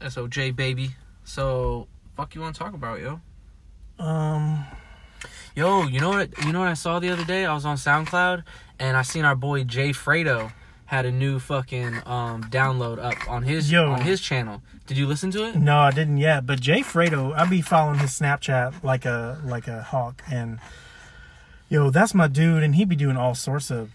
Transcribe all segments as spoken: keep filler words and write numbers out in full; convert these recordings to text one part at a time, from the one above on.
S O J baby. So, fuck you want to talk about, yo? Um, yo, you know what? You know what I saw the other day? I was on SoundCloud and I seen our boy Jay Fredo had a new fucking um download up on his yo. on his channel. Did you listen to it? No, I didn't yet. But Jay Fredo, I be following his Snapchat like a like a hawk, and yo, that's my dude, and he be doing all sorts of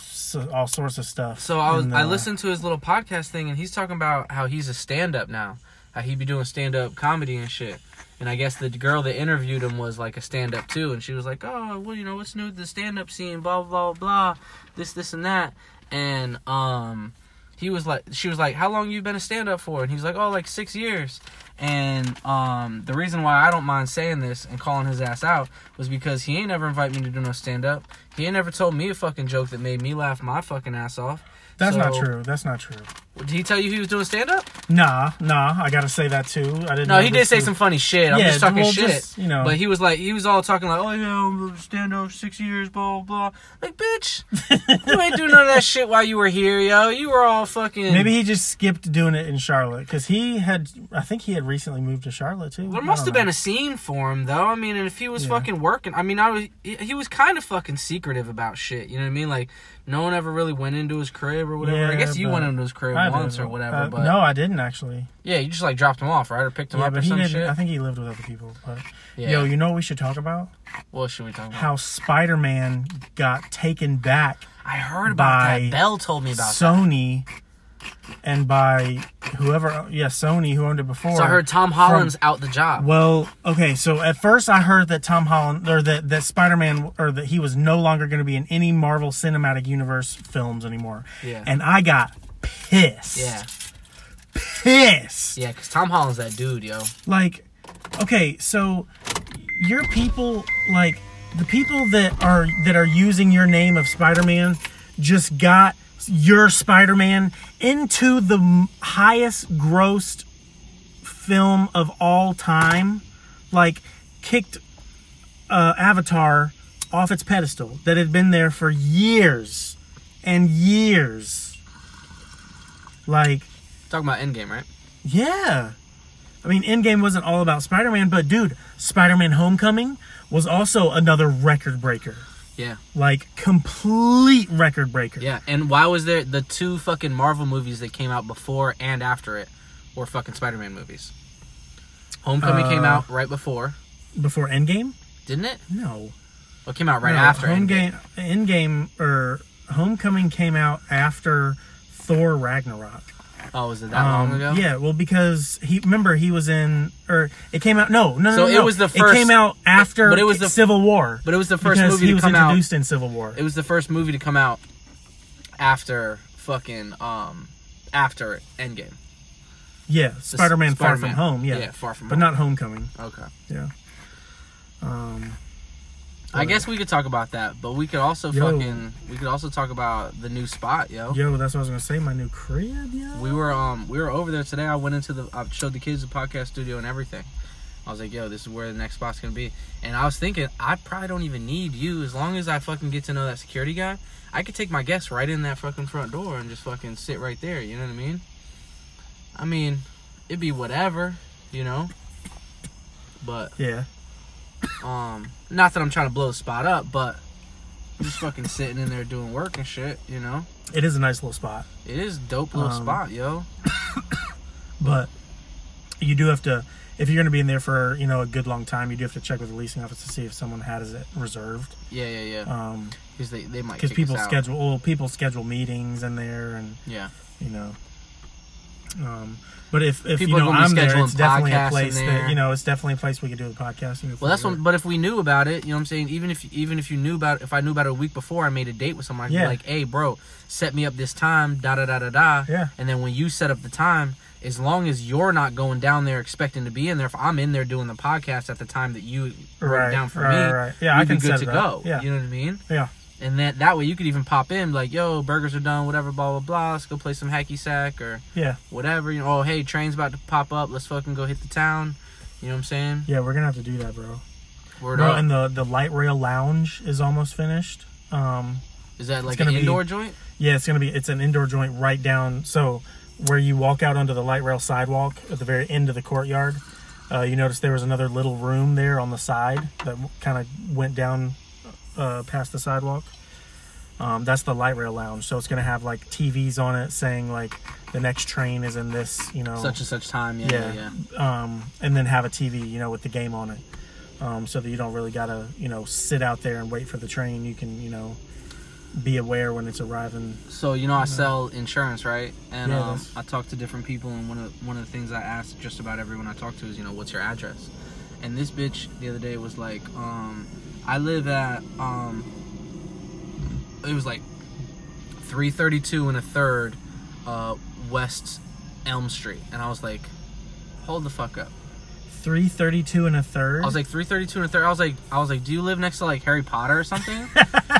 so, all sorts of stuff. So I was and, uh, I listened to his little podcast thing, and he's talking about how he's a stand-up now. How he be doing stand-up comedy and shit. And I guess the girl that interviewed him was like a stand-up too, and she was like, "Oh, well, you know, what's new with the stand-up scene? Blah blah blah, this this and that." And um, he was like, she was like, "How long you been a stand-up for?" And he's like, "Oh, like six years." And um, the reason why I don't mind saying this and calling his ass out was because he ain't never invite me to do no stand-up. He ain't never told me a fucking joke that made me laugh my fucking ass off. That's so, not true. That's not true. Did he tell you he was doing stand-up? Nah, nah. I gotta say that, too. I didn't. No, he did say some funny shit. I'm yeah, just talking well, shit. Just, you know. But he was like, he was all talking like, "Oh, yeah, I'm stand-up six years, blah, blah, blah." Like, bitch, you ain't do none of that shit while you were here, yo. You were all fucking... Maybe he just skipped doing it in Charlotte, because he had, I think he had recently moved to Charlotte, too. There must have know. been a scene for him, though. I mean, and if he was yeah. fucking working, I mean, I was he, he was kind of fucking secretive about shit, you know what I mean? Like, no one ever really went into his crib or whatever. Yeah, I guess you went into his crib I once or whatever. Uh, but no, I didn't actually. Yeah, you just like dropped him off, right? Or picked him yeah, up or some didn't, shit. I think he lived with other people. But yeah. Yo, you know what we should talk about? What should we talk about? How Spider-Man got taken back. I heard about that. Bell told me about Sony that. Sony and by whoever, yeah, Sony, who owned it before. So I heard Tom Holland's from, out the job. Well, okay, so at first I heard that Tom Holland, or that, that Spider-Man, or that he was no longer going to be in any Marvel Cinematic Universe films anymore. Yeah. And I got... pissed. Yeah. Pissed. Yeah, because Tom Holland's that dude, yo. Like, okay, so your people, like, the people that are that are using your name of Spider-Man just got your Spider-Man into the highest grossed film of all time. Like, kicked uh, Avatar off its pedestal that had been there for years and years. Like, talking about Endgame, right? Yeah. I mean, Endgame wasn't all about Spider-Man, but dude, Spider-Man Homecoming was also another record breaker. Yeah. Like, complete record breaker. Yeah, and why was there the two fucking Marvel movies that came out before and after it were fucking Spider-Man movies? Homecoming uh, came out right before. Before Endgame? Didn't it? No. Well, it came out right no, after Endgame. Endgame, or Homecoming came out after... Thor Ragnarok. Oh, was it that um, long ago? Yeah, well, because he remember he was in, or it came out. No, no, so no. So no, it was the first. It came out after, but it was the Civil War. But it was the first movie to come out. He was introduced in Civil War. It was the first movie to come out after fucking um after Endgame. Yeah, Spider-Man Far From Home. Yeah, yeah, Far From Home, but not Homecoming. Okay. Yeah. Um. I guess we could talk about that, but we could also yo. fucking we could also talk about the new spot, yo. Yo, that's what I was gonna say. My new crib, yo. We were um we were over there today. I went into the I showed the kids the podcast studio and everything. I was like, yo, this is where the next spot's gonna be. And I was thinking, I probably don't even need you as long as I fucking get to know that security guy. I could take my guests right in that fucking front door and just fucking sit right there. You know what I mean? I mean, it'd be whatever, you know. But yeah. Um, not that I'm trying to blow the spot up, but I'm just fucking sitting in there doing work and shit, you know? It is a nice little spot. It is a dope little um, spot, yo. But you do have to, if you're going to be in there for, you know, a good long time, you do have to check with the leasing office to see if someone has it reserved. Yeah, yeah, yeah. Because um, they, they might kick people us out. schedule, well, people schedule meetings in there and, yeah, you know. Um, but if, if you know I'm there, it's definitely a place that, you know, it's definitely a place we could do a podcast. Well, that's one, but if we knew about it, you know what I'm saying? Even if, even if you knew about it, if I knew about it a week before, I made a date with somebody, yeah. Like, hey bro, set me up this time, da, da, da, da, da. Yeah. And then when you set up the time, as long as you're not going down there expecting to be in there, if I'm in there doing the podcast at the time that you wrote right, it down for right, me, right. Yeah, I can good set to go. Yeah. You know what I mean? Yeah. And that that way you could even pop in like, yo, burgers are done, whatever, blah, blah, blah. Let's go play some hacky sack or yeah, whatever. You know, oh, hey, train's about to pop up. Let's fucking go hit the town. You know what I'm saying? Yeah, we're going to have to do that, bro. Word bro, up. And the, the light rail lounge is almost finished. Um, is that like an be, indoor joint? Yeah, it's going to be, it's an indoor joint right down. So where you walk out onto the light rail sidewalk at the very end of the courtyard, uh, you notice there was another little room there on the side that kind of went down uh, past the sidewalk. Um, that's the light rail lounge. So it's going to have like T Vs on it saying like the next train is in this, you know, such and such time. Yeah. yeah. yeah, yeah. Um, and then have a T V, you know, with the game on it. Um, so that you don't really got to, you know, sit out there and wait for the train. You can, you know, be aware when it's arriving. So, you know, I sell insurance, right? And yeah, um, I talk to different people. And one of, the, one of the things I ask just about everyone I talk to is, you know, what's your address? And this bitch the other day was like, um, I live at... Um, it was like three thirty-two and a third uh, West Elm Street. And I was like, hold the fuck up. three thirty-two and a third? I was like, three thirty-two and a third? I was like, I was like, do you live next to like Harry Potter or something?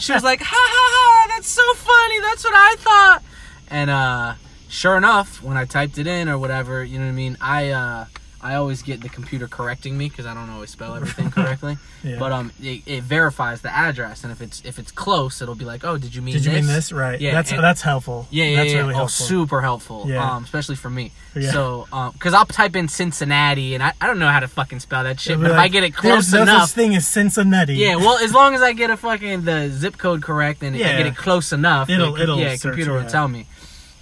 She was like, ha ha ha, that's so funny. That's what I thought. And uh, sure enough, when I typed it in or whatever, you know what I mean? I uh, I always get the computer correcting me because I don't always spell everything correctly. Yeah. But um, it, it verifies the address, and if it's if it's close, it'll be like, oh, did you mean this? Did you this? mean this? Right. Yeah, that's and, that's helpful. Yeah, yeah, that's yeah. Really oh, helpful. Super helpful. Yeah. Um, especially for me. Yeah. So um, because I'll type in Cincinnati, and I, I don't know how to fucking spell that shit, but like, if I get it close enough, no such thing as Cincinnati. Yeah. Well, as long as I get a fucking the zip code correct and yeah. I get it close enough, it'll it, it'll yeah, search, computer yeah. will tell me.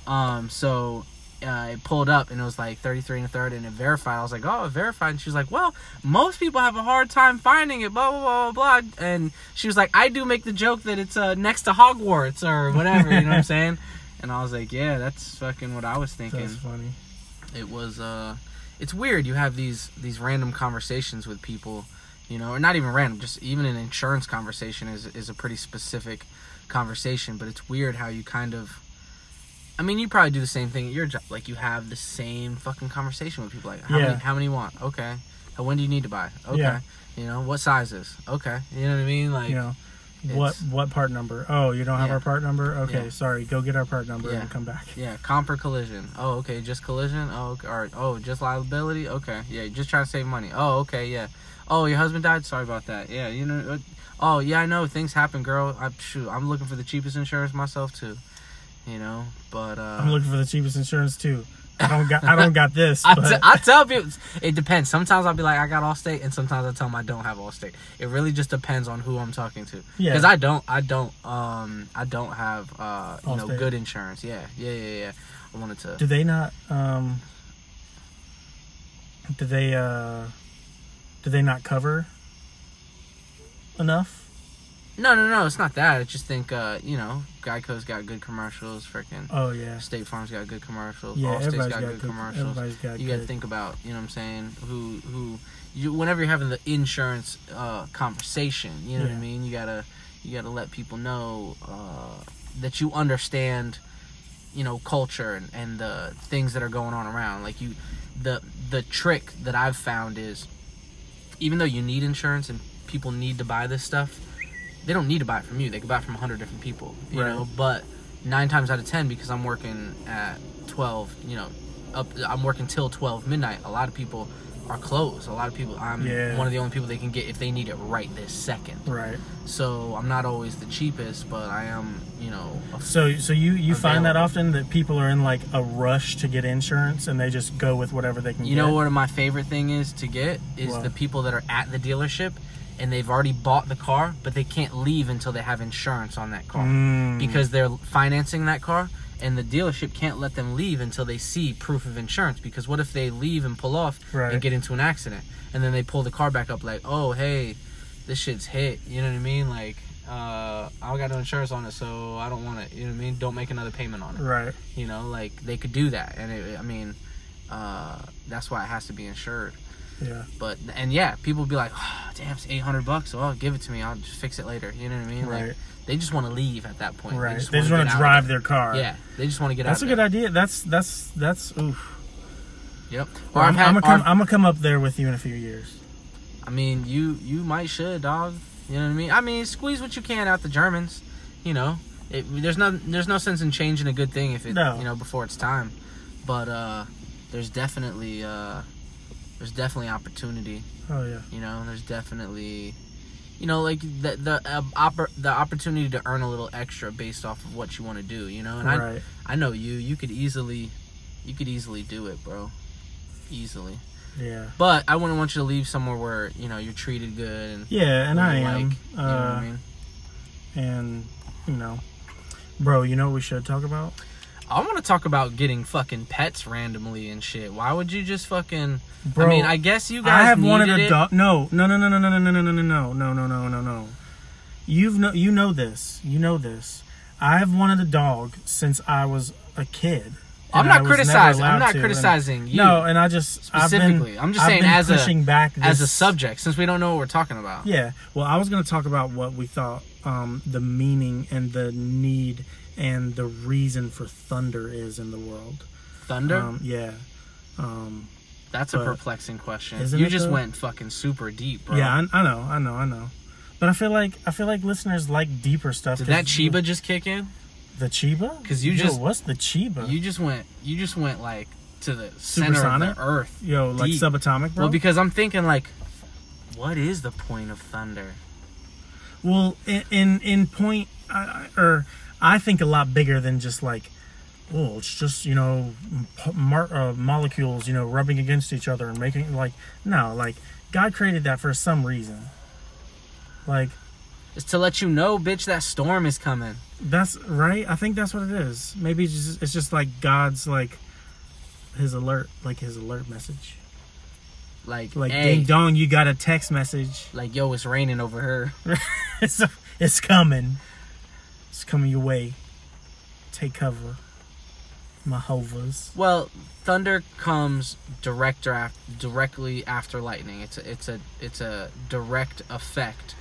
Um. So. Uh, it pulled up and it was like thirty-three and a third, and it verified. I was like, oh, it verified. And she was like, well, most people have a hard time finding it, blah, blah, blah, blah, blah. And she was like, I do make the joke that it's uh, next to Hogwarts or whatever, you know what I'm saying? And I was like, yeah, that's fucking what I was thinking. That's funny. It was, uh, it's weird. You have these, these random conversations with people, you know, or not even random, just even an insurance conversation is, is a pretty specific conversation, but it's weird how you kind of, I mean, you probably do the same thing at your job. Like, you have the same fucking conversation with people. Like, how yeah. many how many you want? Okay. When do you need to buy? Okay. Yeah. You know, what sizes? Okay. You know what I mean? Like, you know, what what part number? Oh, you don't have yeah. our part number? Okay, yeah. sorry. Go get our part number yeah. and come back. Yeah, comp or collision. Oh, okay, just collision? Oh, okay. All right. Oh, just liability? Okay. Yeah, just trying to save money. Oh, okay, yeah. Oh, your husband died? Sorry about that. Yeah, you know. Oh, yeah, I know. Things happen, girl. I'm, shoot, I'm looking for the cheapest insurance myself, too. You know, but uh, I'm looking for the cheapest insurance too. I don't got, I don't got this. I, t- I tell people, it depends. Sometimes I'll be like, I got Allstate, and sometimes I tell them I don't have Allstate. It really just depends on who I'm talking to. Yeah, because I don't, I don't, um, I don't have, uh, you Allstate. know, good insurance. Yeah, yeah, yeah, yeah. I wanted to. Do they not? Um, do they? Uh, do they not cover enough? No, no, no, it's not that. I just think, uh, you know, Geico's got good commercials, freaking. Oh, yeah. State Farm's got good commercials. Yeah, Allstate's got, got good, good commercials. Everybody's got you got to think about, you know what I'm saying, who, who, you, whenever you're having the insurance uh, conversation, you know yeah. what I mean, you got to, you got to let people know uh, that you understand, you know, culture and, and the things that are going on around. Like you, the, the trick that I've found is, even though you need insurance and people need to buy this stuff, they don't need to buy it from you. They can buy it from a hundred different people, you right. know, but nine times out of ten, because I'm working at twelve, you know, up, I'm working till twelve midnight. A lot of people are closed. A lot of people, I'm yeah. one of the only people they can get if they need it right this second. Right. So I'm not always the cheapest, but I am, you know. So so you, you find that often that people are in like a rush to get insurance and they just go with whatever they can you get? You know what my favorite thing is to get is what? The people that are at the dealership and they've already bought the car, but they can't leave until they have insurance on that car mm. because they're financing that car, and the dealership can't let them leave until they see proof of insurance, because what if they leave and pull off right. and get into an accident, and then they pull the car back up like, oh, hey, this shit's hit, you know what I mean? Like, uh, I don't got no insurance on it, so I don't want it, you know what I mean? Don't make another payment on it. Right. You know, like, they could do that, and it, I mean, uh, that's why it has to be insured. Yeah. But and yeah, people be like, oh, damn, it's eight hundred bucks. Well, give it to me. I'll just fix it later. You know what I mean? Right. Like, they just want to leave at that point. Right. They just, just want to drive their car. Yeah. They just want to get that's out. That's a good idea. That's that's that's oof. Yep. Or well, I'm, had, I'm gonna come. Or, I'm gonna come up there with you in a few years. I mean, you you might should, dog. You know what I mean? I mean, squeeze what you can out the Germans. You know, it, there's no there's no sense in changing a good thing if it no. you know before it's time. But uh, there's definitely. Uh, There's definitely opportunity. Oh yeah. You know, there's definitely, you know, like the the uh, oppor- the opportunity to earn a little extra based off of what you want to do. You know, and right. I I know you. You could easily, you could easily do it, bro. Easily. Yeah. But I wouldn't want you to leave somewhere where, you know, you're treated good. And yeah, and I am. Like, uh, you know what I mean? And, you know, bro, you know what we should talk about? I want to talk about getting fucking pets randomly and shit. Why would you just fucking... Bro, I mean, I guess you guys I have wanted a dog. No, no, no, no, no, no, no, no, no, no, no, no, no, no, no, no. You've no, you know this. You know this. I have wanted a dog since I was a kid. I'm not criticizing. I'm not to, criticizing and, you. No, and I just specifically. Been, I'm just I've saying as a back this, as a subject since we don't know what we're talking about. Yeah. Well, I was going to talk about what we thought um, the meaning and the need and the reason for thunder is in the world. Thunder? Um, yeah. Um, That's a perplexing question. You just though? went fucking super deep, bro. Yeah, I, I know, I know, I know. But I feel like I feel like listeners like deeper stuff. Did that Chiba just kick in? The Chiba? Because you Yo, just what's the Chiba? You just went. You just went like to the Supersonic? Center of the earth. Yo, like deep. Subatomic, bro. Well, because I'm thinking like, what is the point of thunder? Well, in in, in point, I, I, or I think a lot bigger than just like, oh, it's just you know, mar- uh, molecules you know rubbing against each other and making like no, like God created that for some reason. Like, it's to let you know, bitch, that storm is coming. That's right. I think that's what it is. Maybe it's just, it's just like God's like his alert, like his alert message. Like, like hey, ding dong, you got a text message. Like, yo, it's raining over here. it's it's coming. It's coming your way. Take cover, Mahovas. Well, thunder comes direct after, directly after lightning. It's a, it's a it's a direct effect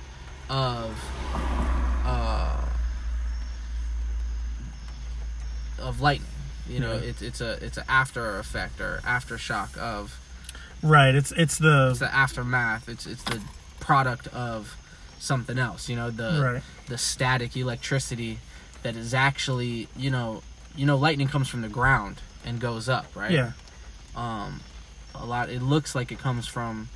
of. Uh, of lightning, you know, yeah. it's it's a it's an after effect or aftershock of, right? It's it's the it's the aftermath. It's it's the product of something else, you know, the right. the static electricity that is actually, you know, you know, lightning comes from the ground and goes up, right? Yeah. Um, a lot. It looks like it comes from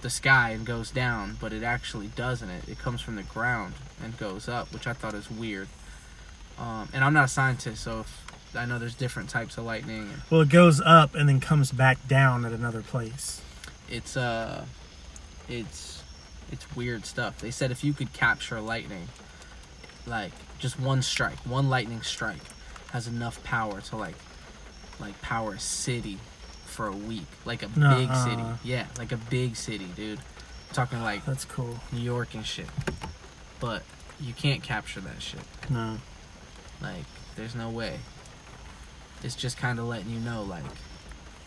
the sky and goes down, but it actually doesn't. It it comes from the ground and goes up, which I thought is weird. Um, and I'm not a scientist, so if, I know there's different types of lightning. And, well, it goes up and then comes back down at another place. It's uh, it's it's weird stuff. They said if you could capture lightning, like just one strike, one lightning strike, has enough power to like like power a city for a week, like a Nuh-uh. big city. Yeah, like a big city, dude. I'm talking like that's cool, New York and shit. But you can't capture that shit. No. Like, there's no way. It's just kind of letting you know, like,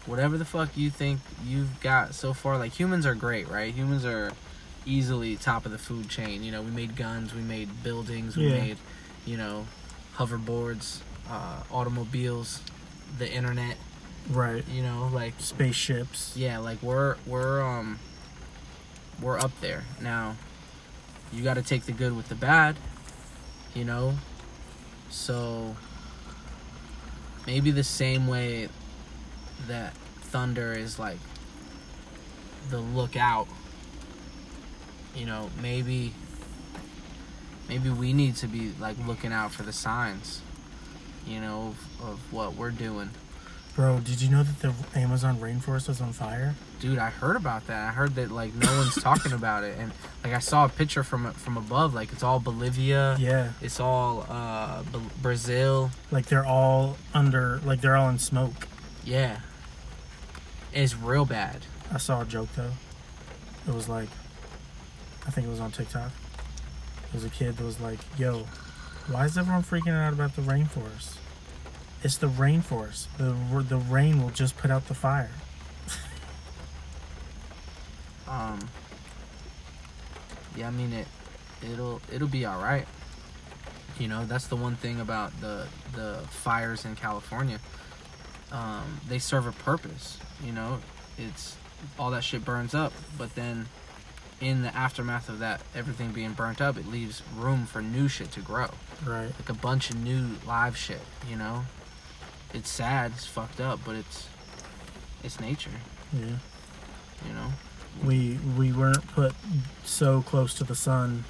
whatever the fuck you think you've got so far. Like, humans are great, right? Humans are easily top of the food chain. You know, we made guns, we made buildings, we yeah. made, you know, hoverboards, uh, automobiles, the internet. Right. You know, like... spaceships. Yeah, like, we're, we're, um, we're up there. Now, you gotta take the good with the bad, you know? So, maybe the same way that thunder is like the lookout, you know, maybe maybe we need to be like looking out for the signs, you know, of, of what we're doing. Bro, did you know that the Amazon rainforest is on fire? Dude, I heard about that. I heard that like no one's talking about it, and like I saw a picture from from above. Like it's all Bolivia. Yeah. It's all uh, B- Brazil. Like they're all under. Like they're all in smoke. Yeah. It's real bad. I saw a joke though. It was like, I think it was on TikTok. There was a kid that was like, "Yo, why is everyone freaking out about the rainforest? It's the rainforest. The the rain will just put out the fire." Um. Yeah, I mean it. It'll it'll be all right. You know, that's the one thing about the the fires in California. Um, they serve a purpose. You know, it's all that shit burns up, but then in the aftermath of that, everything being burnt up, it leaves room for new shit to grow. Right. Like a bunch of new live shit. You know, it's sad. It's fucked up, but it's it's nature. Yeah. You know. We we weren't put so close to the sun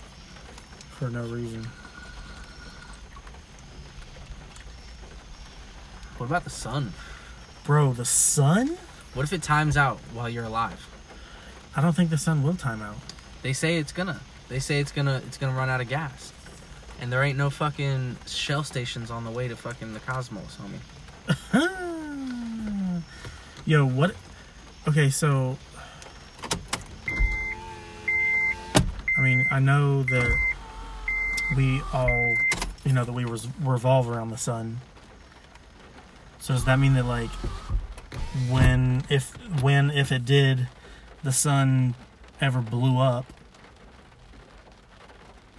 for no reason. What about the sun? Bro, the sun? What if it times out while you're alive? I don't think the sun will time out. They say it's gonna. They say it's gonna it's gonna run out of gas. And there ain't no fucking shell stations on the way to fucking the cosmos, homie. Yo, what? Okay, so... I mean, I know that we all, you know, that we res- revolve around the sun. So does that mean that, like, when, if, when, if it did, the sun ever blew up?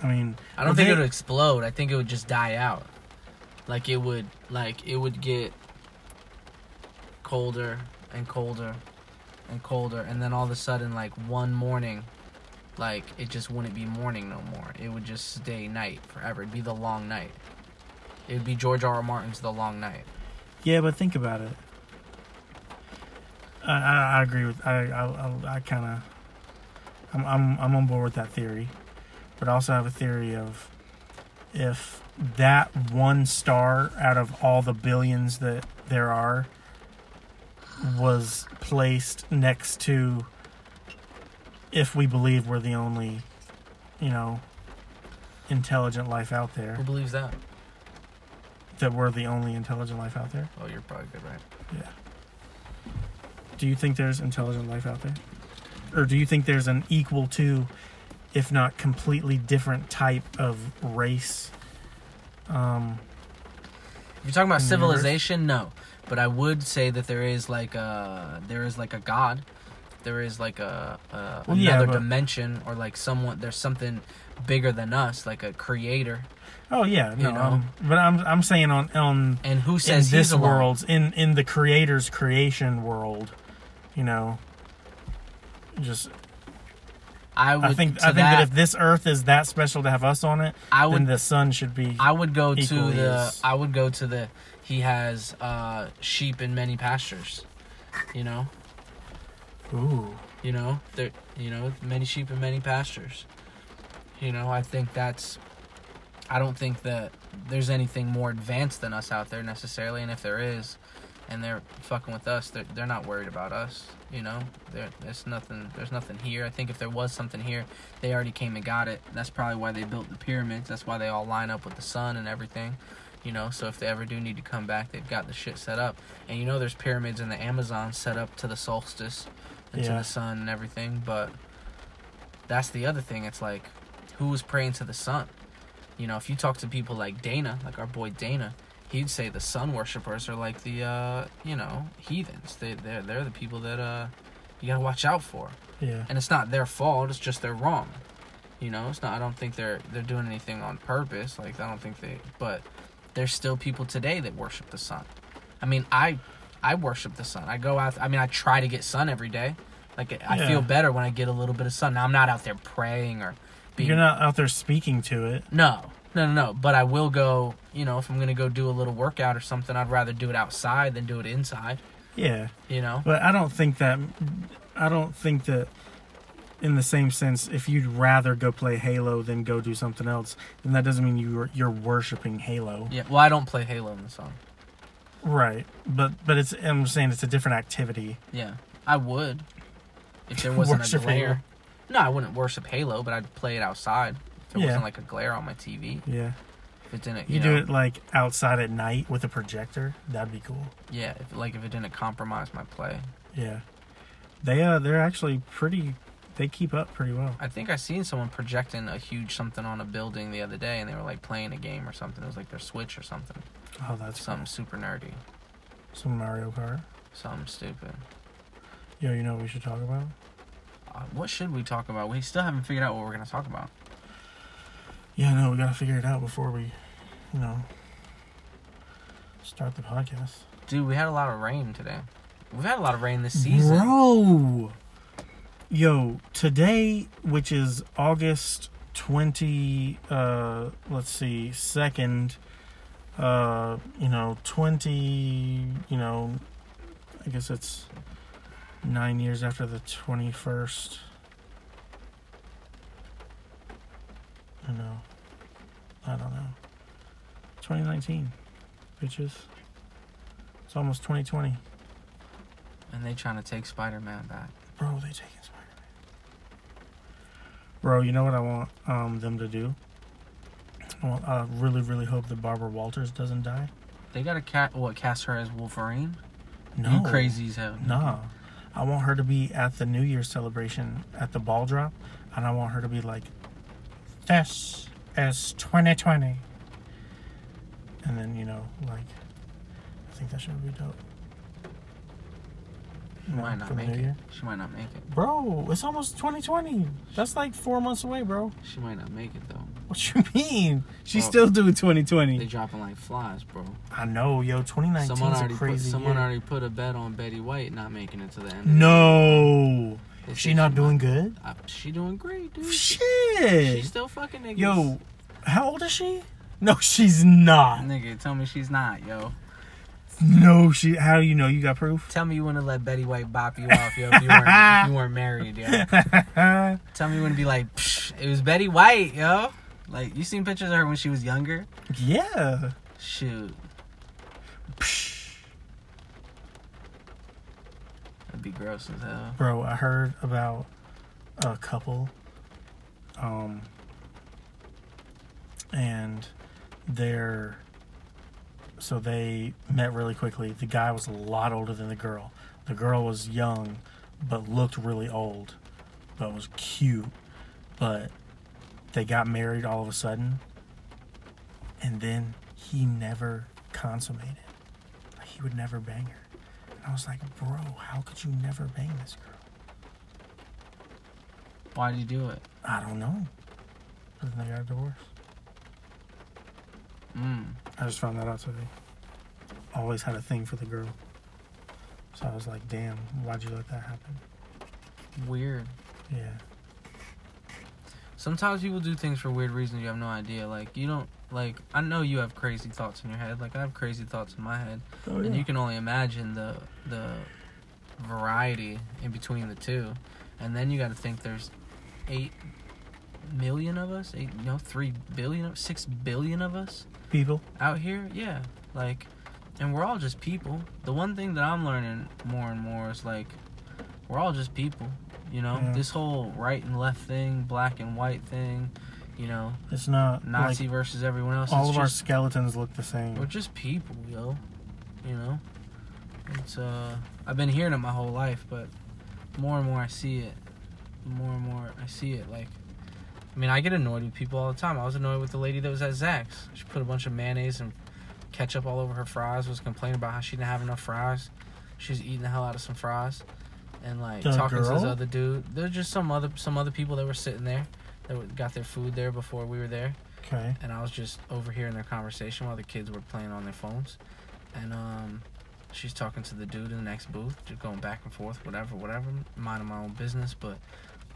I mean, I don't think they... it would explode. I think it would just die out. Like it would, like it would get colder and colder and colder, and then all of a sudden, like one morning, like it just wouldn't be morning no more. It would just stay night forever. It'd be the long night. It'd be George R. R. Martin's The Long Night. Yeah, but think about it. I I, I agree with I I I, I kind of I'm I'm I'm on board with that theory. But I also have a theory of if that one star out of all the billions that there are was placed next to, if we believe we're the only, you know, intelligent life out there. Who believes that? That we're the only intelligent life out there? Oh, you're probably good, right? Yeah. Do you think there's intelligent life out there? Or do you think there's an equal to... if not completely different type of race. Um, if you're talking about civilization, no. But I would say that there is like a there is like a god, there is like a, a well, another yeah, but, dimension or like someone there's something bigger than us, like a creator. Oh yeah, no, you know? um, but I'm I'm saying on on and who says in this world in in the creator's creation world, you know, just. I, would, I think I think that, that if this Earth is that special to have us on it, I would, then the sun should be. I would go to the. As... I would go to the. He has uh, sheep in many pastures, you know. Ooh. You know there. You know many sheep in many pastures. You know I think that's. I don't think that there's anything more advanced than us out there necessarily, and if there is, and they're fucking with us, they're they're not worried about us. You know, there, there's nothing. There's nothing here. I think if there was something here, they already came and got it. That's probably why they built the pyramids. That's why they all line up with the sun and everything. You know, so if they ever do need to come back, they've got the shit set up. And you know, there's pyramids in the Amazon set up to the solstice and yeah. to the sun and everything. But that's the other thing. It's like, who was praying to the sun? You know, if you talk to people like Dana, like our boy Dana. He'd say the sun worshippers are like the, uh, you know, heathens. They, they're, they're the people that uh, you gotta watch out for. Yeah. And it's not their fault. It's just they're wrong. You know, it's not. I don't think they're they're doing anything on purpose. Like I don't think they. But there's still people today that worship the sun. I mean, I I worship the sun. I go out. I mean, I try to get sun every day. Like I yeah. feel better when I get a little bit of sun. Now I'm not out there praying or. Being, You're not out there speaking to it. No. No, no, no, but I will go, you know, if I'm going to go do a little workout or something, I'd rather do it outside than do it inside. Yeah. You know? But I don't think that, I don't think that in the same sense, if you'd rather go play Halo than go do something else, then that doesn't mean you're, you're worshiping Halo. Yeah, well, I don't play Halo in the song. Right, but but it's I'm saying it's a different activity. Yeah, I would. If there wasn't a glare. Halo. No, I wouldn't worship Halo, but I'd play it outside. If it yeah. wasn't like a glare on my T V. Yeah. If it didn't, you, you do know, it like outside at night with a projector. That'd be cool. Yeah. If, like if it didn't compromise my play. Yeah. They uh they're actually pretty. They keep up pretty well. I think I seen someone projecting a huge something on a building the other day, and they were like playing a game or something. It was like their Switch or something. Oh, that's something cool. Super nerdy. Some Mario Kart. Something stupid. Yo, you know what we should talk about? Uh, what should we talk about? We still haven't figured out what we're gonna talk about. Yeah, no, we gotta figure it out before we, you know, start the podcast. Dude, we had a lot of rain today. We've had a lot of rain this season. Bro! Yo, today, which is August twentieth, uh, let's see, second, uh, you know, twenty, you know, I guess it's nine years after the twenty-first. I know. I don't know. twenty nineteen, bitches. It's almost twenty twenty. they trying to take Spider-Man back. Bro, they taking Spider-Man. Bro, you know what I want um, them to do? Well, I really, really hope that Barbara Walters doesn't die. They gotta cat what cast her as Wolverine? No, you crazy as hell. Nah, I want her to be at the New Year's celebration at the ball drop, and I want her to be like, "This is twenty twenty," and then you know, like, I think that should be dope. She no, might not make it. Year? She might not make it. Bro, it's almost twenty twenty. That's like four months away, bro. She might not make it though. What you mean? She's bro, still doing twenty twenty. They dropping like flies, bro. I know, yo. twenty nineteen is a crazy put, Someone year. already put a bet on Betty White not making it to the end. No. The she not she doing might, good? I, she doing great, dude. Shit. She's still fucking niggas. Yo, how old is she? No, she's not. Nigga, tell me she's not, yo. No, she. How do you know? You got proof? Tell me you wouldn't have let Betty White bop you off, yo. If you weren't, if you weren't married, yo. Tell me you wouldn't be like, psh, it was Betty White, yo. Like, you seen pictures of her when she was younger? Yeah. Shoot. Psh. That'd be gross as hell. Bro, I heard about a couple, um, and they're, so they met really quickly. The guy was a lot older than the girl. The girl was young, but looked really old, but was cute, but... They got married all of a sudden, and then he never consummated. Like, he would never bang her. And I was like, bro, how could you never bang this girl? Why did you do it? I don't know. But then they got divorced. Mm. I just found that out today. I always had a thing for the girl. So I was like, damn, why'd you let that happen? Weird. Yeah. Sometimes people do things for weird reasons you have no idea. Like, you don't... Like, I know you have crazy thoughts in your head. Like, I have crazy thoughts in my head. Oh, yeah. And you can only imagine the the variety in between the two. And then you got to think there's eight million of us? eight, no, three billion? six billion of us? People? Out here? Yeah. Like, and we're all just people. The one thing that I'm learning more and more is, like, we're all just people. You know, yeah. This whole right and left thing, black and white thing, you know. It's not Nazi like, versus everyone else. All it's of just, our skeletons look the same. We're just people, yo. You know? It's, uh... I've been hearing it my whole life, but more and more I see it. More and more I see it. Like, I mean, I get annoyed with people all the time. I was annoyed with the lady that was at Zach's. She put a bunch of mayonnaise and ketchup all over her fries. Was complaining about how she didn't have enough fries. She was eating the hell out of some fries. And like the talking girl? to this other dude, there's just some other some other people that were sitting there, that got their food there before we were there. Okay. And I was just overhearing their conversation while the kids were playing on their phones, and um, she's talking to the dude in the next booth, just going back and forth, whatever, whatever, minding my own business. But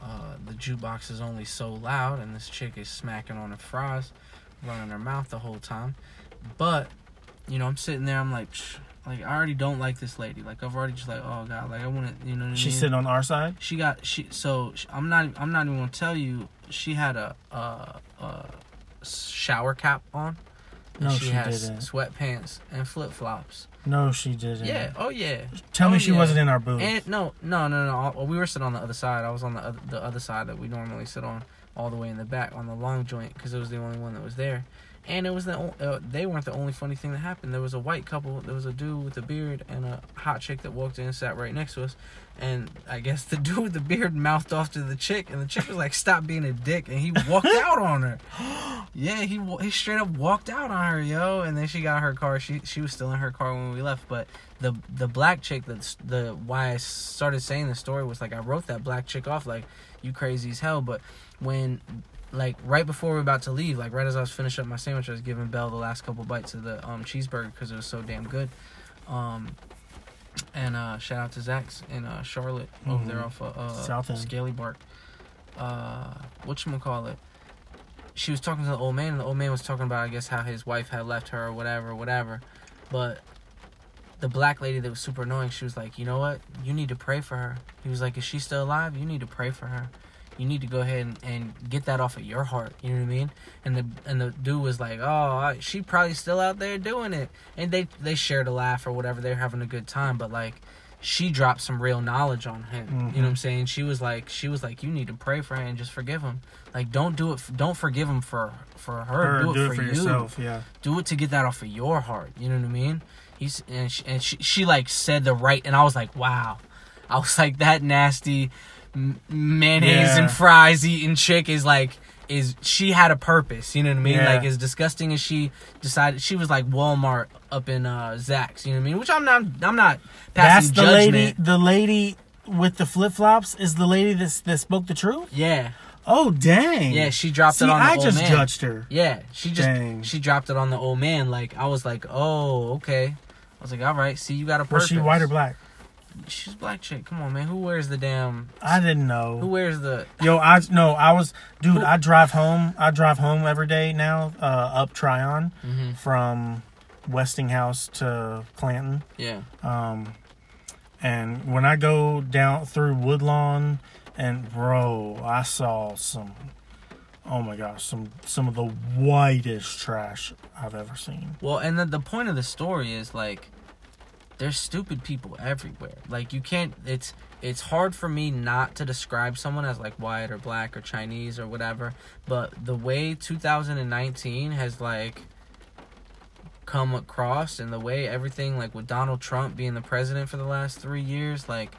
uh, the jukebox is only so loud, and this chick is smacking on her fries, running her mouth the whole time. But you know, I'm sitting there, I'm like. Psh. Like, I already don't like this lady. Like, I've already just like, oh, God, like, I wouldn't, you know what I mean? She's sitting on our side? She got, she, so, she, I'm not, I'm not even going to tell you, she had a, a, a shower cap on. And no, she, she has didn't. Sweatpants and flip-flops. No, she didn't. Yeah, oh, yeah. Tell oh, me she yeah. wasn't in our booth. And, no, no, no, no, we were sitting on the other side. I was on the other, the other side that we normally sit on, all the way in the back, on the long joint, because it was the only one that was there. And it was the only, uh, they weren't the only funny thing that happened. There was a white couple. There was a dude with a beard and a hot chick that walked in and sat right next to us. And I guess the dude with the beard mouthed off to the chick. And the chick was like, stop being a dick. And he walked out on her. Yeah, he he straight up walked out on her, yo. And then she got her car. She she was still in her car when we left. But the the black chick, that's the why I started saying the story was like, I wrote that black chick off like, you crazy as hell. But when... Like, right before we were about to leave, like, right as I was finishing up my sandwich, I was giving Belle the last couple bites of the um, cheeseburger because it was so damn good. Um, and uh, shout out to Zach's in uh, Charlotte mm-hmm. over there off of uh, South End. Scalybark. Uh, whatchamacallit? She was talking to the old man, and the old man was talking about, I guess, how his wife had left her or whatever, whatever. But the black lady that was super annoying, she was like, you know what? You need to pray for her. He was like, is she still alive? You need to pray for her. You need to go ahead and, and get that off of your heart. You know what I mean? And the and the dude was like, oh, she probably still out there doing it. And they, they shared a laugh or whatever. They were having a good time. But, like, she dropped some real knowledge on him. Mm-hmm. You know what I'm saying? She was like, she was like, you need to pray for him and just forgive him. Like, don't do it. Don't forgive him for, for her. her do, do it, it for, for you. Yourself, yeah. Do it to get that off of your heart. You know what I mean? He's and she, and she, she like said the right, and I was like, wow. I was like, that nasty mayonnaise yeah. and fries eating chick is like, is she had a purpose, you know what I mean? Yeah. Like, as disgusting as she decided, she was like Walmart up in uh, Zach's, you know what I mean? Which I'm not, I'm not passing That's the judgment. lady, the lady with the flip flops is the lady that that spoke the truth. Yeah. Oh dang. Yeah, she dropped See, it on the I old man. I just judged her. Yeah, she just dang. she dropped it on the old man. Like, I was like, oh okay. I was like, all right. See, you got a purpose. Was she white or black? She's a black chick. Come on, man. Who wears the damn... I didn't know. Who wears the... Yo, I... No, I was... Dude, Who? I drive home. I drive home every day now, uh, up Tryon, mm-hmm. from Westinghouse to Clanton. Yeah. Um, and when I go down through Woodlawn, and, bro, I saw some... Oh, my gosh. Some some of the whitest trash I've ever seen. Well, and the, the point of the story is, like... There's stupid people everywhere. Like, you can't... It's it's hard for me not to describe someone as, like, white or black or Chinese or whatever. But the way two thousand nineteen has, like, come across, and the way everything, like, with Donald Trump being the president for the last three years, like,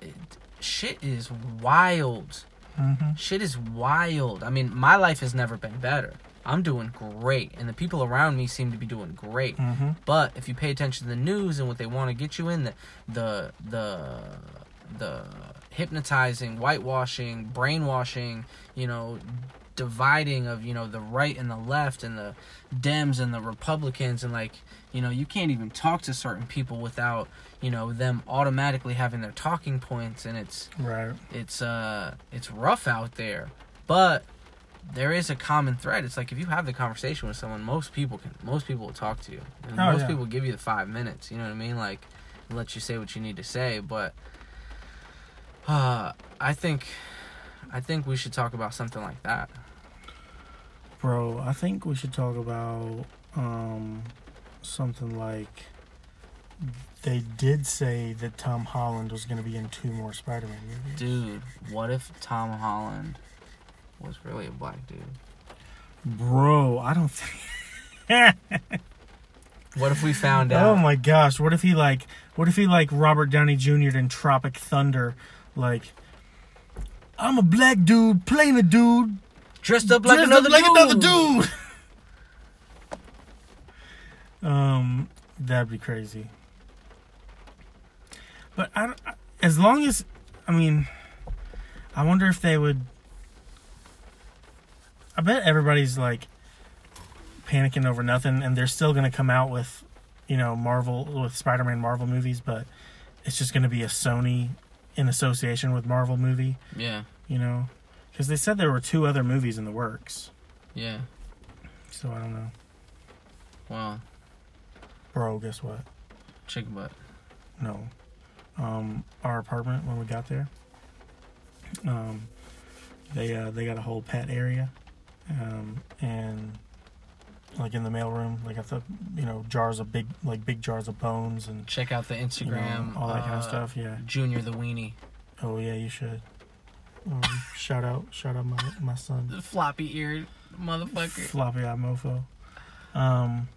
it, shit is wild. Mm-hmm. Shit is wild. I mean, my life has never been better. I'm doing great, and the people around me seem to be doing great. Mm-hmm. But if you pay attention to the news and what they want to get you in, the the the the hypnotizing, whitewashing, brainwashing, you know, dividing of, you know, the right and the left and the Dems and the Republicans, and, like, you know, you can't even talk to certain people without, you know, them automatically having their talking points, and it's right. It's uh it's rough out there, but there is a common thread. It's like, if you have the conversation with someone, most people can, most people will talk to you. And oh, most yeah. people give you the five minutes. You know what I mean? Like, let you say what you need to say. But uh, I think, I think we should talk about something like that, bro. I think we should talk about um, something like, they did say that Tom Holland was going to be in two more Spider-Man movies. Dude, what if Tom Holland was really a black dude? Bro, I don't think... What if we found out? Oh my gosh, what if he like... What if he like Robert Downey Junior in Tropic Thunder? Like, I'm a black dude playing a dude dressed up like, dressed another, up like dude. another dude. um, That'd be crazy. But I don't... As long as... I mean... I wonder if they would... I bet everybody's, like, panicking over nothing, and they're still going to come out with, you know, Marvel, with Spider-Man Marvel movies, but it's just going to be a Sony in association with Marvel movie. Yeah. You know? Because they said there were two other movies in the works. Yeah. So, I don't know. Wow. Bro, guess what? Chicken butt. No. Um, our apartment, when we got there, um, they, uh, they got a whole pet area. Um, and like in the mailroom, like I thought, you know, jars of big, like big jars of bones, and check out the Instagram, you know, all that uh, kind of stuff. Yeah, Junior the Weenie. Oh yeah, you should. Um, shout out, shout out my my son. The floppy eared motherfucker. Floppy eyed mofo. Um.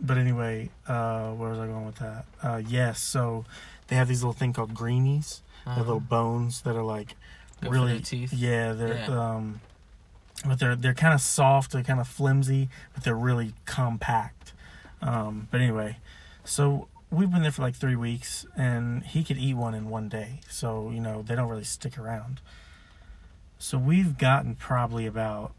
But anyway, uh, where was I going with that? Uh, yes, so they have these little thing called greenies. Uh-huh. They're little bones that are like good really for their teeth. Yeah, they're yeah. um. But they're they're kind of soft, they're kind of flimsy, but they're really compact. Um, but anyway, so we've been there for like three weeks, and he could eat one in one day. So, you know, they don't really stick around. So we've gotten probably about,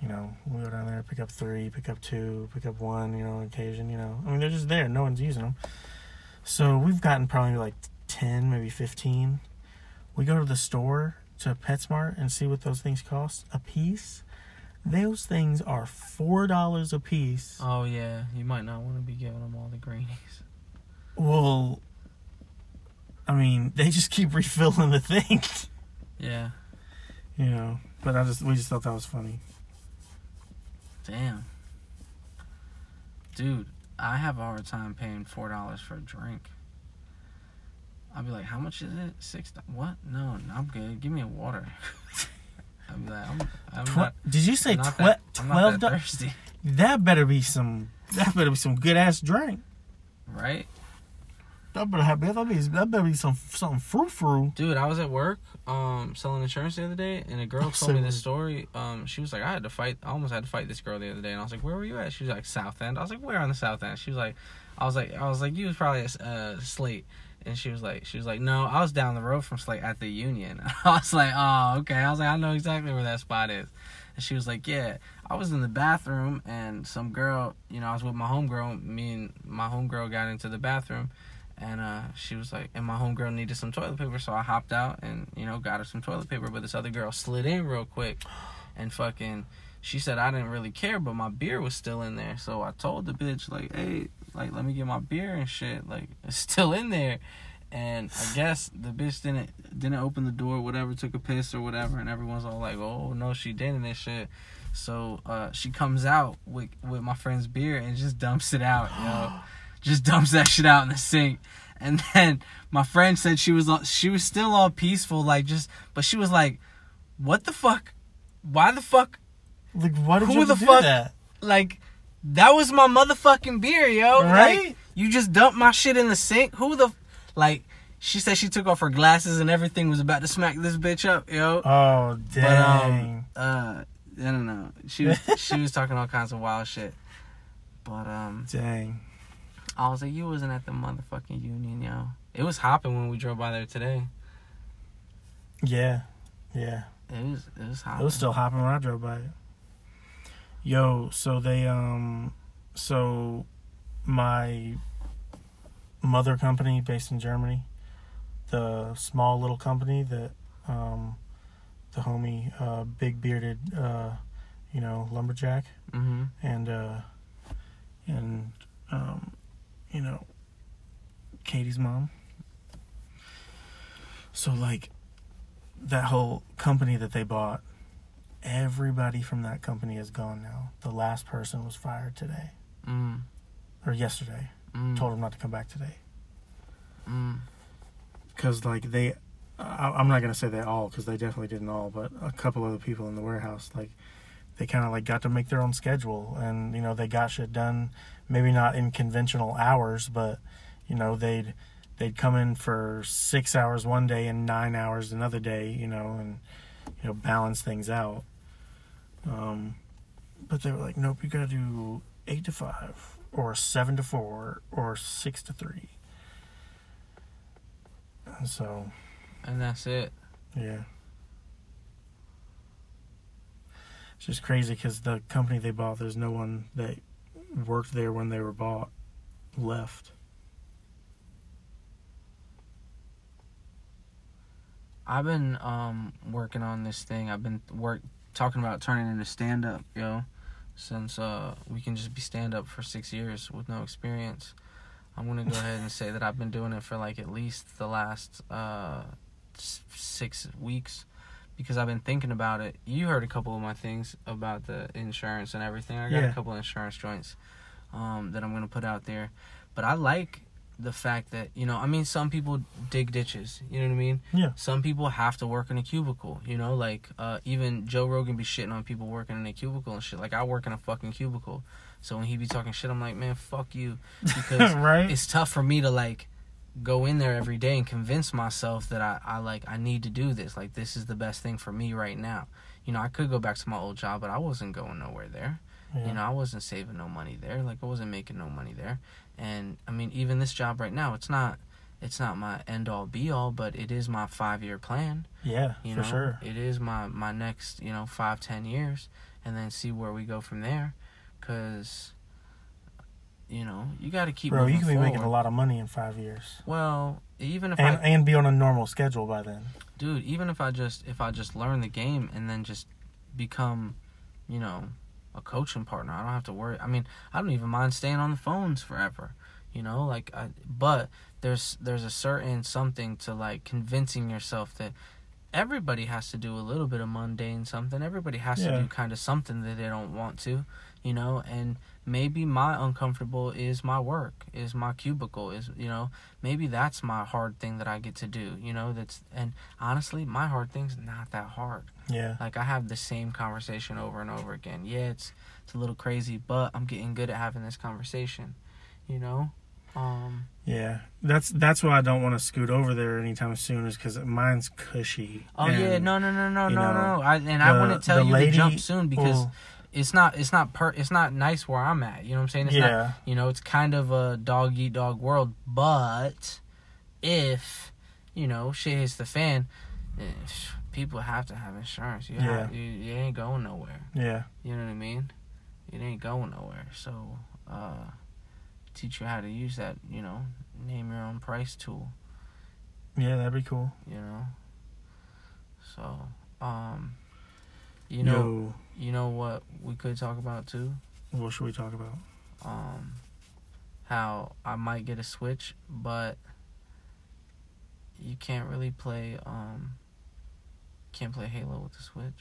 you know, we go down there, pick up three, pick up two, pick up one, you know, on occasion, you know. I mean, they're just there. No one's using them. So we've gotten probably like ten, maybe fifteen. We go to the store, to PetSmart, and see what those things cost a piece. Those things are four dollars a piece. Oh yeah, you might not want to be giving them all the greenies. Well, I mean, they just keep refilling the thing. Yeah. You know, but I just we just thought that was funny. Damn, dude, I have a hard time paying four dollars for a drink. I'll be like, how much is it? Six? What? No, I'm good. Give me a water. I'm like, I'm, I'm Tw- not, Did you say twelve? That, twelve that, thirsty. that better be some. That better be some good ass drink, right? That better have. That, be, that better be some something fruit fruit. Dude, I was at work, um, selling insurance the other day, and a girl told me this story. Um, she was like, I had to fight. I almost had to fight this girl the other day, and I was like, where were you at? She was like, South End. I was like, where on the South End? She was like, I was like, I was like, you was probably at uh, Slate. And she was like, she was like, no, I was down the road from Slate at the Union. I was like, oh, okay. I was like, I know exactly where that spot is. And she was like, yeah, I was in the bathroom and some girl, you know, I was with my homegirl. Me and my homegirl got into the bathroom and uh, she was like, and my homegirl needed some toilet paper. So I hopped out and, you know, got her some toilet paper. But this other girl slid in real quick and fucking, she said, I didn't really care, but my beer was still in there. So I told the bitch, like, hey, like, let me get my beer and shit. Like, it's still in there. And I guess the bitch didn't didn't open the door, whatever, took a piss or whatever. And everyone's all like, oh, no, she didn't and shit. So uh, she comes out with, with my friend's beer and just dumps it out, you know. Just dumps that shit out in the sink. And then my friend said she was all, she was still all peaceful, like, just... But she was like, what the fuck? Why the fuck? Like, why did Who you the do fuck? That? Like... That was my motherfucking beer, yo. Right? Like, you just dumped my shit in the sink. Who the... Like, she said she took off her glasses and everything was about to smack this bitch up, yo. Oh, dang. But, um, uh, I don't know. She was, she was talking all kinds of wild shit. But, um... Dang. I was like, you wasn't at the motherfucking Union, yo. It was hopping when we drove by there today. Yeah. Yeah. It was, it was hopping. It was still hopping when I drove by it. Yo, so they, um, so my mother company based in Germany, the small little company that, um, the homie, uh, big bearded, uh, you know, lumberjack, mm-hmm. and, uh, and, um, you know, Katie's mom. So, like, that whole company that they bought, everybody from that company is gone now. The last person was fired today. Mm. Or yesterday. Mm. Told them not to come back today. Mm. Because, like, they... I, I'm not going to say they all, because they definitely didn't all, but a couple of the people in the warehouse, like, they kind of, like, got to make their own schedule. And, you know, they got shit done, maybe not in conventional hours, but, you know, they'd they'd come in for six hours one day and nine hours another day, you know, and, you know, balance things out. Um, but they were like, nope, you gotta do eight to five, or seven to four, or six to three. And so. And that's it. Yeah. It's just crazy because the company they bought, there's no one that worked there when they were bought left. I've been um, working on this thing. I've been work. talking about turning into stand-up, yo, since uh, we can just be stand-up for six years with no experience. I'm going to go ahead and say that I've been doing it for, like, at least the last uh, six weeks because I've been thinking about it. You heard a couple of my things about the insurance and everything. I got yeah. a couple of insurance joints um, that I'm going to put out there. But I like the fact that, you know, I mean, some people dig ditches, you know what I mean? Yeah. Some people have to work in a cubicle, you know, like, uh, even Joe Rogan be shitting on people working in a cubicle and shit. Like, I work in a fucking cubicle. So when he be talking shit, I'm like, man, fuck you. Because right? It's tough for me to, like, go in there every day and convince myself that I, I, like, I need to do this. Like, this is the best thing for me right now. You know, I could go back to my old job, but I wasn't going nowhere there. Yeah. You know, I wasn't saving no money there. Like, I wasn't making no money there. And, I mean, even this job right now, it's not it's not my end-all, be-all, but it is my five-year plan. Yeah, you know, for sure. It is my, my next, you know, five, ten years, and then see where we go from there. Because, you know, you got to keep Bro, moving you can be forward. Making a lot of money in five years. Well, even if and, I... And be on a normal schedule by then. Dude, even if I just if I just learn the game and then just become, you know... a coaching partner. I don't have to worry. I mean, I don't even mind staying on the phones forever, you know, like, I, but there's, there's a certain something to, like, convincing yourself that everybody has to do a little bit of mundane something. Everybody has yeah. to do kind of something that they don't want to, you know, and maybe my uncomfortable is my work, is my cubicle, is, you know, maybe that's my hard thing that I get to do, you know, that's, and honestly, my hard thing's not that hard. Yeah. Like, I have the same conversation over and over again. Yeah, it's, it's a little crazy, but I'm getting good at having this conversation, you know? Um, yeah, that's that's why I don't want to scoot over there anytime soon, is because mine's cushy. Oh, and, yeah, no, no, no, no, no, know, no. I, and the, I want to tell you lady, to jump soon because... Well, It's not it's not per, it's not nice where I'm at, you know what I'm saying? It's yeah. not, you know, it's kind of a dog eat dog world, but if, you know, shit hits the fan, people have to have insurance. You yeah. have, you, you ain't going nowhere. Yeah. You know what I mean? It ain't going nowhere. So, uh, teach you how to use that, you know, name your own price tool. Yeah, that'd be cool. You know. So, um You know, Yo. you know what we could talk about too? What should we talk about? Um, how I might get a Switch, but you can't really play. Um, can't play Halo with the Switch.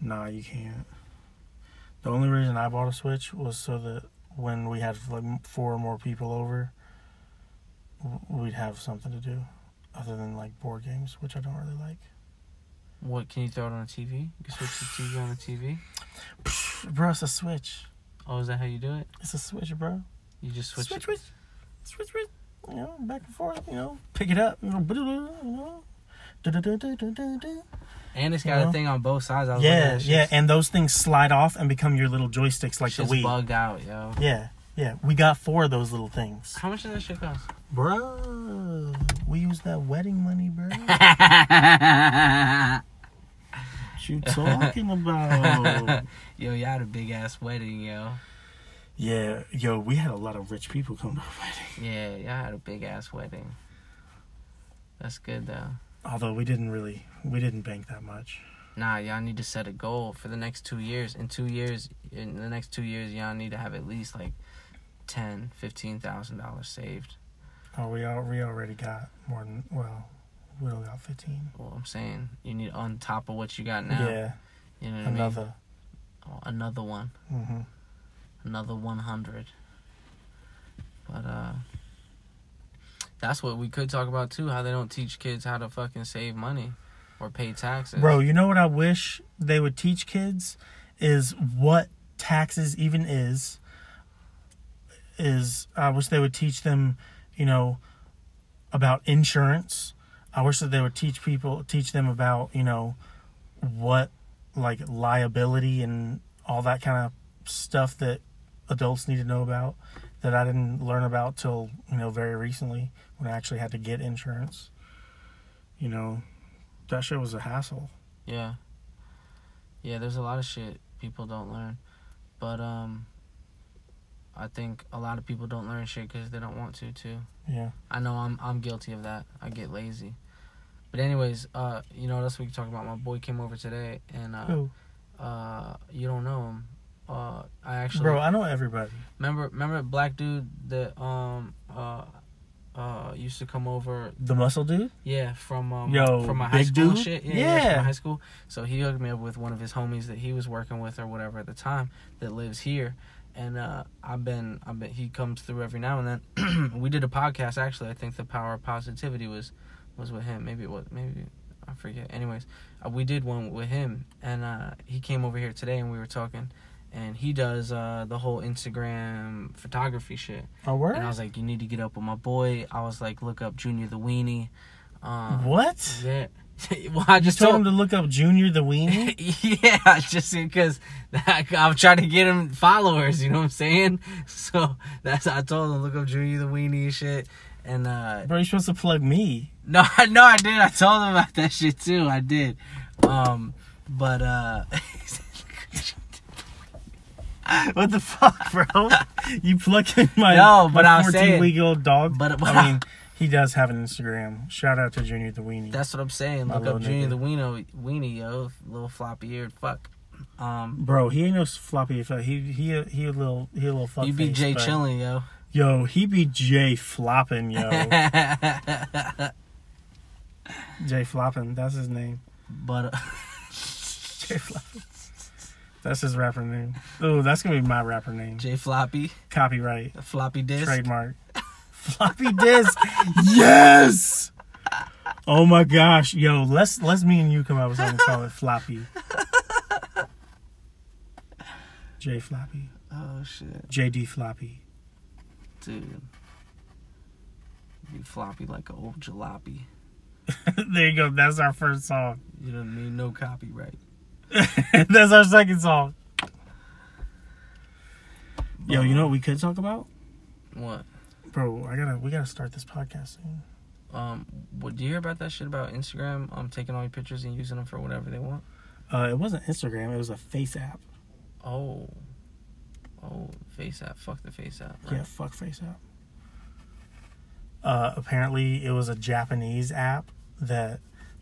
Nah, you can't. The only reason I bought a Switch was so that when we had like four or more people over, we'd have something to do, other than like board games, which I don't really like. What, can you throw it on a T V? You can switch the T V on the T V? Bro, it's a Switch. Oh, is that how you do it? It's a Switch, bro. You just switch Switch, it. switch, switch, you know, back and forth, you know, pick it up, you know. And it's got you know? a thing on both sides. I was yeah, like, yeah, and those things slide off and become your little joysticks like the Wii. It's bugged out, yo. Yeah, yeah, we got four of those little things. How much does that shit cost? Bro, we used that wedding money, bro. What you talking about? Yo, y'all had a big ass wedding, yo. Yeah, yo, we had a lot of rich people come to our wedding. Yeah, y'all had a big ass wedding. That's good though. Although we didn't really, we didn't bank that much. Nah, y'all need to set a goal for the next two years. In two years, in the next two years, y'all need to have at least like ten, fifteen thousand dollars saved. Oh, we all we already got more than well. We only got fifteen. Well, I'm saying you need on top of what you got now. Yeah. You know what another. I mean? Oh, another one. Mm-hmm. Another one hundred. But uh, that's what we could talk about too. How they don't teach kids how to fucking save money or pay taxes. Bro, you know what I wish they would teach kids is what taxes even is. Is I wish they would teach them, you know, about insurance. I wish that they would teach people, teach them about, you know, what, like, liability and all that kind of stuff that adults need to know about that I didn't learn about till, you know, very recently when I actually had to get insurance. You know, that shit was a hassle. Yeah. Yeah, there's a lot of shit people don't learn. But, um... I think a lot of people don't learn shit because they don't want to, too. Yeah. I know I'm I'm guilty of that. I get lazy. But anyways, uh, you know, that's what we talk about. My boy came over today, and uh, Who? uh, you don't know him. Uh, I actually. Bro, I know everybody. Remember, remember that black dude that um uh uh used to come over. The muscle dude. Yeah, from um Yo, from my high school dude? shit. Yeah, yeah. yeah from my high school. So he hooked me up with one of his homies that he was working with or whatever at the time that lives here. And uh, I've been, I've been. He comes through every now and then. We did a podcast actually. I think the Power of Positivity was, was with him. Maybe it was. Maybe I forget. Anyways, uh, we did one with him, and uh, he came over here today, and we were talking. And he does uh, the whole Instagram photography shit. Oh, word? And I was like, you need to get up with my boy. I was like, look up Junior the Weenie. Um, what? Yeah. Well, I just you told, told him to look up Junior the Weenie? Yeah, just because I'm trying to get him followers, you know what I'm saying? So that's I told him look up Junior the Weenie and shit. And uh, bro, you're supposed to plug me. No, I no, I did. I told him about that shit too. I did. Um, but uh, what the fuck, bro? You plugging my no, but my fourteen-week-old dog? But well, I mean. He does have an Instagram. Shout out to Junior the Weenie. That's what I'm saying. My Look up Junior nigga. the Weenie, Weenie, yo, little floppy-eared fuck. Um, Bro, he ain't no floppy-eared fuck. He he a, he a little he a little fuck. He be face, Jay chilling, yo. Yo, he be Jay flopping, yo. Jay flopping, that's his name. But uh, Jay flopping. That's his rapper name. Oh, that's going to be my rapper name. Jay Floppy. Copyright. A floppy disc. Trademark. Floppy disc. Yes! Oh, my gosh. Yo, let's let's me and you come up with something and call it Floppy. Jay Floppy. Oh, shit. J D Floppy. Dude. You floppy like an old jalopy. There you go. That's our first song. You know what I mean? No copyright. That's our second song. But yo, you know what we could talk about? What? Bro, I gotta we gotta start this podcast soon. Um, what do you hear about that shit about Instagram um taking all your pictures and using them for whatever they want? Uh, it wasn't Instagram, it was a Face app. Oh. Oh, Face app. Fuck the Face app. Right? Yeah, fuck Face app. Uh, apparently it was a Japanese app that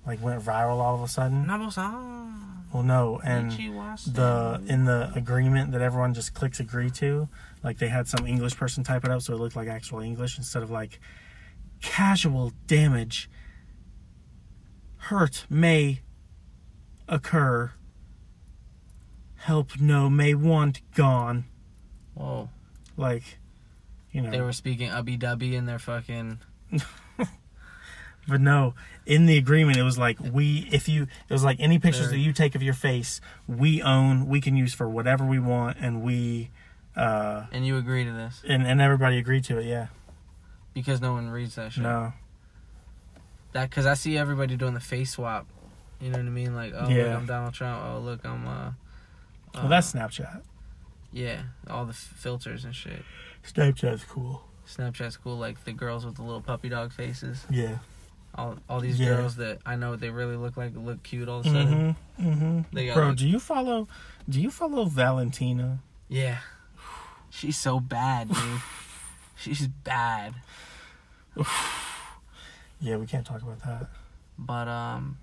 like went viral all of a sudden. Well, no, and the in the agreement that everyone just clicks agree to, like they had some English person type it up so it looked like actual English instead of like casual damage hurt may occur, help no may want gone. Whoa. Like, you know, they were speaking ubby dubby in their fucking But no, in the agreement, it was like, we, if you, it was like any pictures They're, that you take of your face, we own, we can use for whatever we want, and we, uh... And you agree to this. And, and everybody agreed to it, yeah. Because no one reads that shit. No. That, because I see everybody doing the face swap, you know what I mean? Like, oh, yeah. Look, I'm Donald Trump, oh, look, I'm, uh... uh well, that's Snapchat. Yeah, all the f- filters and shit. Snapchat's cool. Snapchat's cool, like the girls with the little puppy dog faces. Yeah. All all these yeah. girls that I know they really look like look cute all of a sudden. Mm-hmm, mm-hmm. They got Bro, look... do you follow do you follow Valentina? Yeah. She's so bad, dude. She's bad. Yeah, we can't talk about that. But um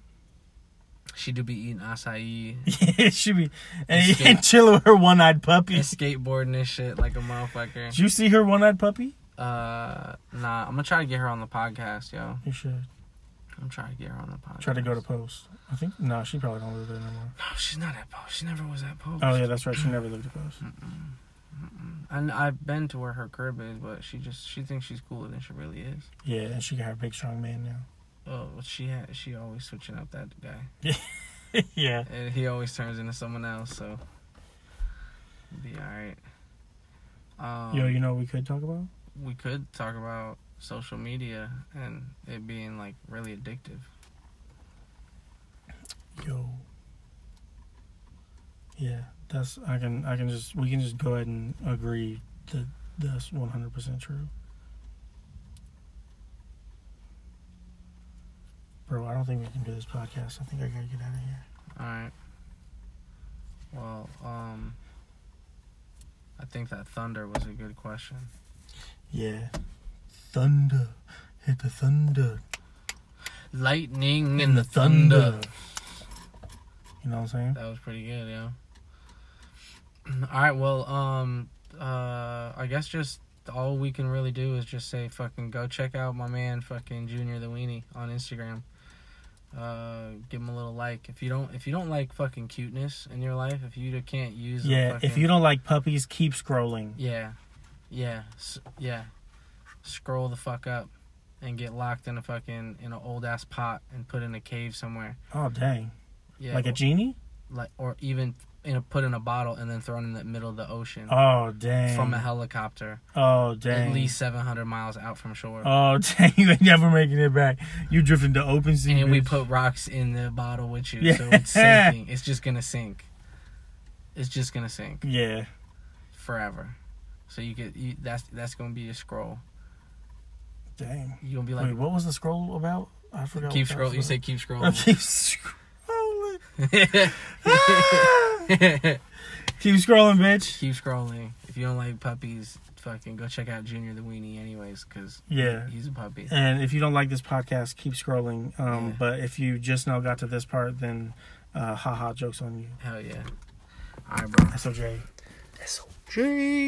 she do be eating acai. Yeah, she be and, skate- and chill with her one eyed puppy. And skateboarding and shit like a motherfucker. Did you see her one eyed puppy? Uh, nah, I'm gonna try to get her on the podcast, yo. You should. I'm trying to get her on the podcast. Try to go to Post. I think, no, she probably don't live there anymore. No, she's not at Post. She never was at Post. Oh, yeah, that's right. She never lived at Post. Mm-mm. Mm-mm. And I've been to where her crib is, but she just, she thinks she's cooler than she really is. Yeah, and she got her big, strong man now. Oh, well, she had, she always switching up that guy. Yeah. And he always turns into someone else, so. It'll be alright. Um, yo, you know what we could talk about? We could talk about social media and it being, like, really addictive. Yo. Yeah, that's, I can, I can just, we can just go ahead and agree that that's one hundred percent true. Bro, I don't think we can do this podcast. I think I gotta get out of here. Alright. Well, um, I think that thunder was a good question. Yeah. Thunder. Hit the thunder. Lightning and the thunder. You know what I'm saying? That was pretty good, yeah. Alright, well, um, uh, I guess just all we can really do is just say fucking go check out my man fucking Junior the Weenie on Instagram. Uh, give him a little like. If you don't, if you don't like fucking cuteness in your life, if you can't use Yeah, fucking, if you don't like puppies, keep scrolling. Yeah. Yeah, yeah. Scroll the fuck up and get locked in a fucking, in an old ass pot and put in a cave somewhere. Oh, dang. Yeah. Like or, a genie? Like, or even in a, put in a bottle and then thrown in the middle of the ocean. Oh, dang. From a helicopter. Oh, dang. At least seven hundred miles out from shore. Oh, dang. You ain't never making it back. You drifting to open sea. And bitch. We put rocks in the bottle with you, yeah. So it's sinking. It's just gonna sink. It's just gonna sink. Yeah. Forever. So you get you, that's that's gonna be your scroll. Dang. You gonna be like, wait, what was the scroll about? I forgot. Keep scrolling. You said keep scrolling. Keep scrolling. ah! Keep scrolling, bitch. Keep scrolling. If you don't like puppies, fucking go check out Junior the Weenie, anyways, because yeah, he's a puppy. And if you don't like this podcast, keep scrolling. Um, yeah. But if you just now got to this part, then uh, haha, jokes on you. Hell yeah. All right, bro. S O J. S O J.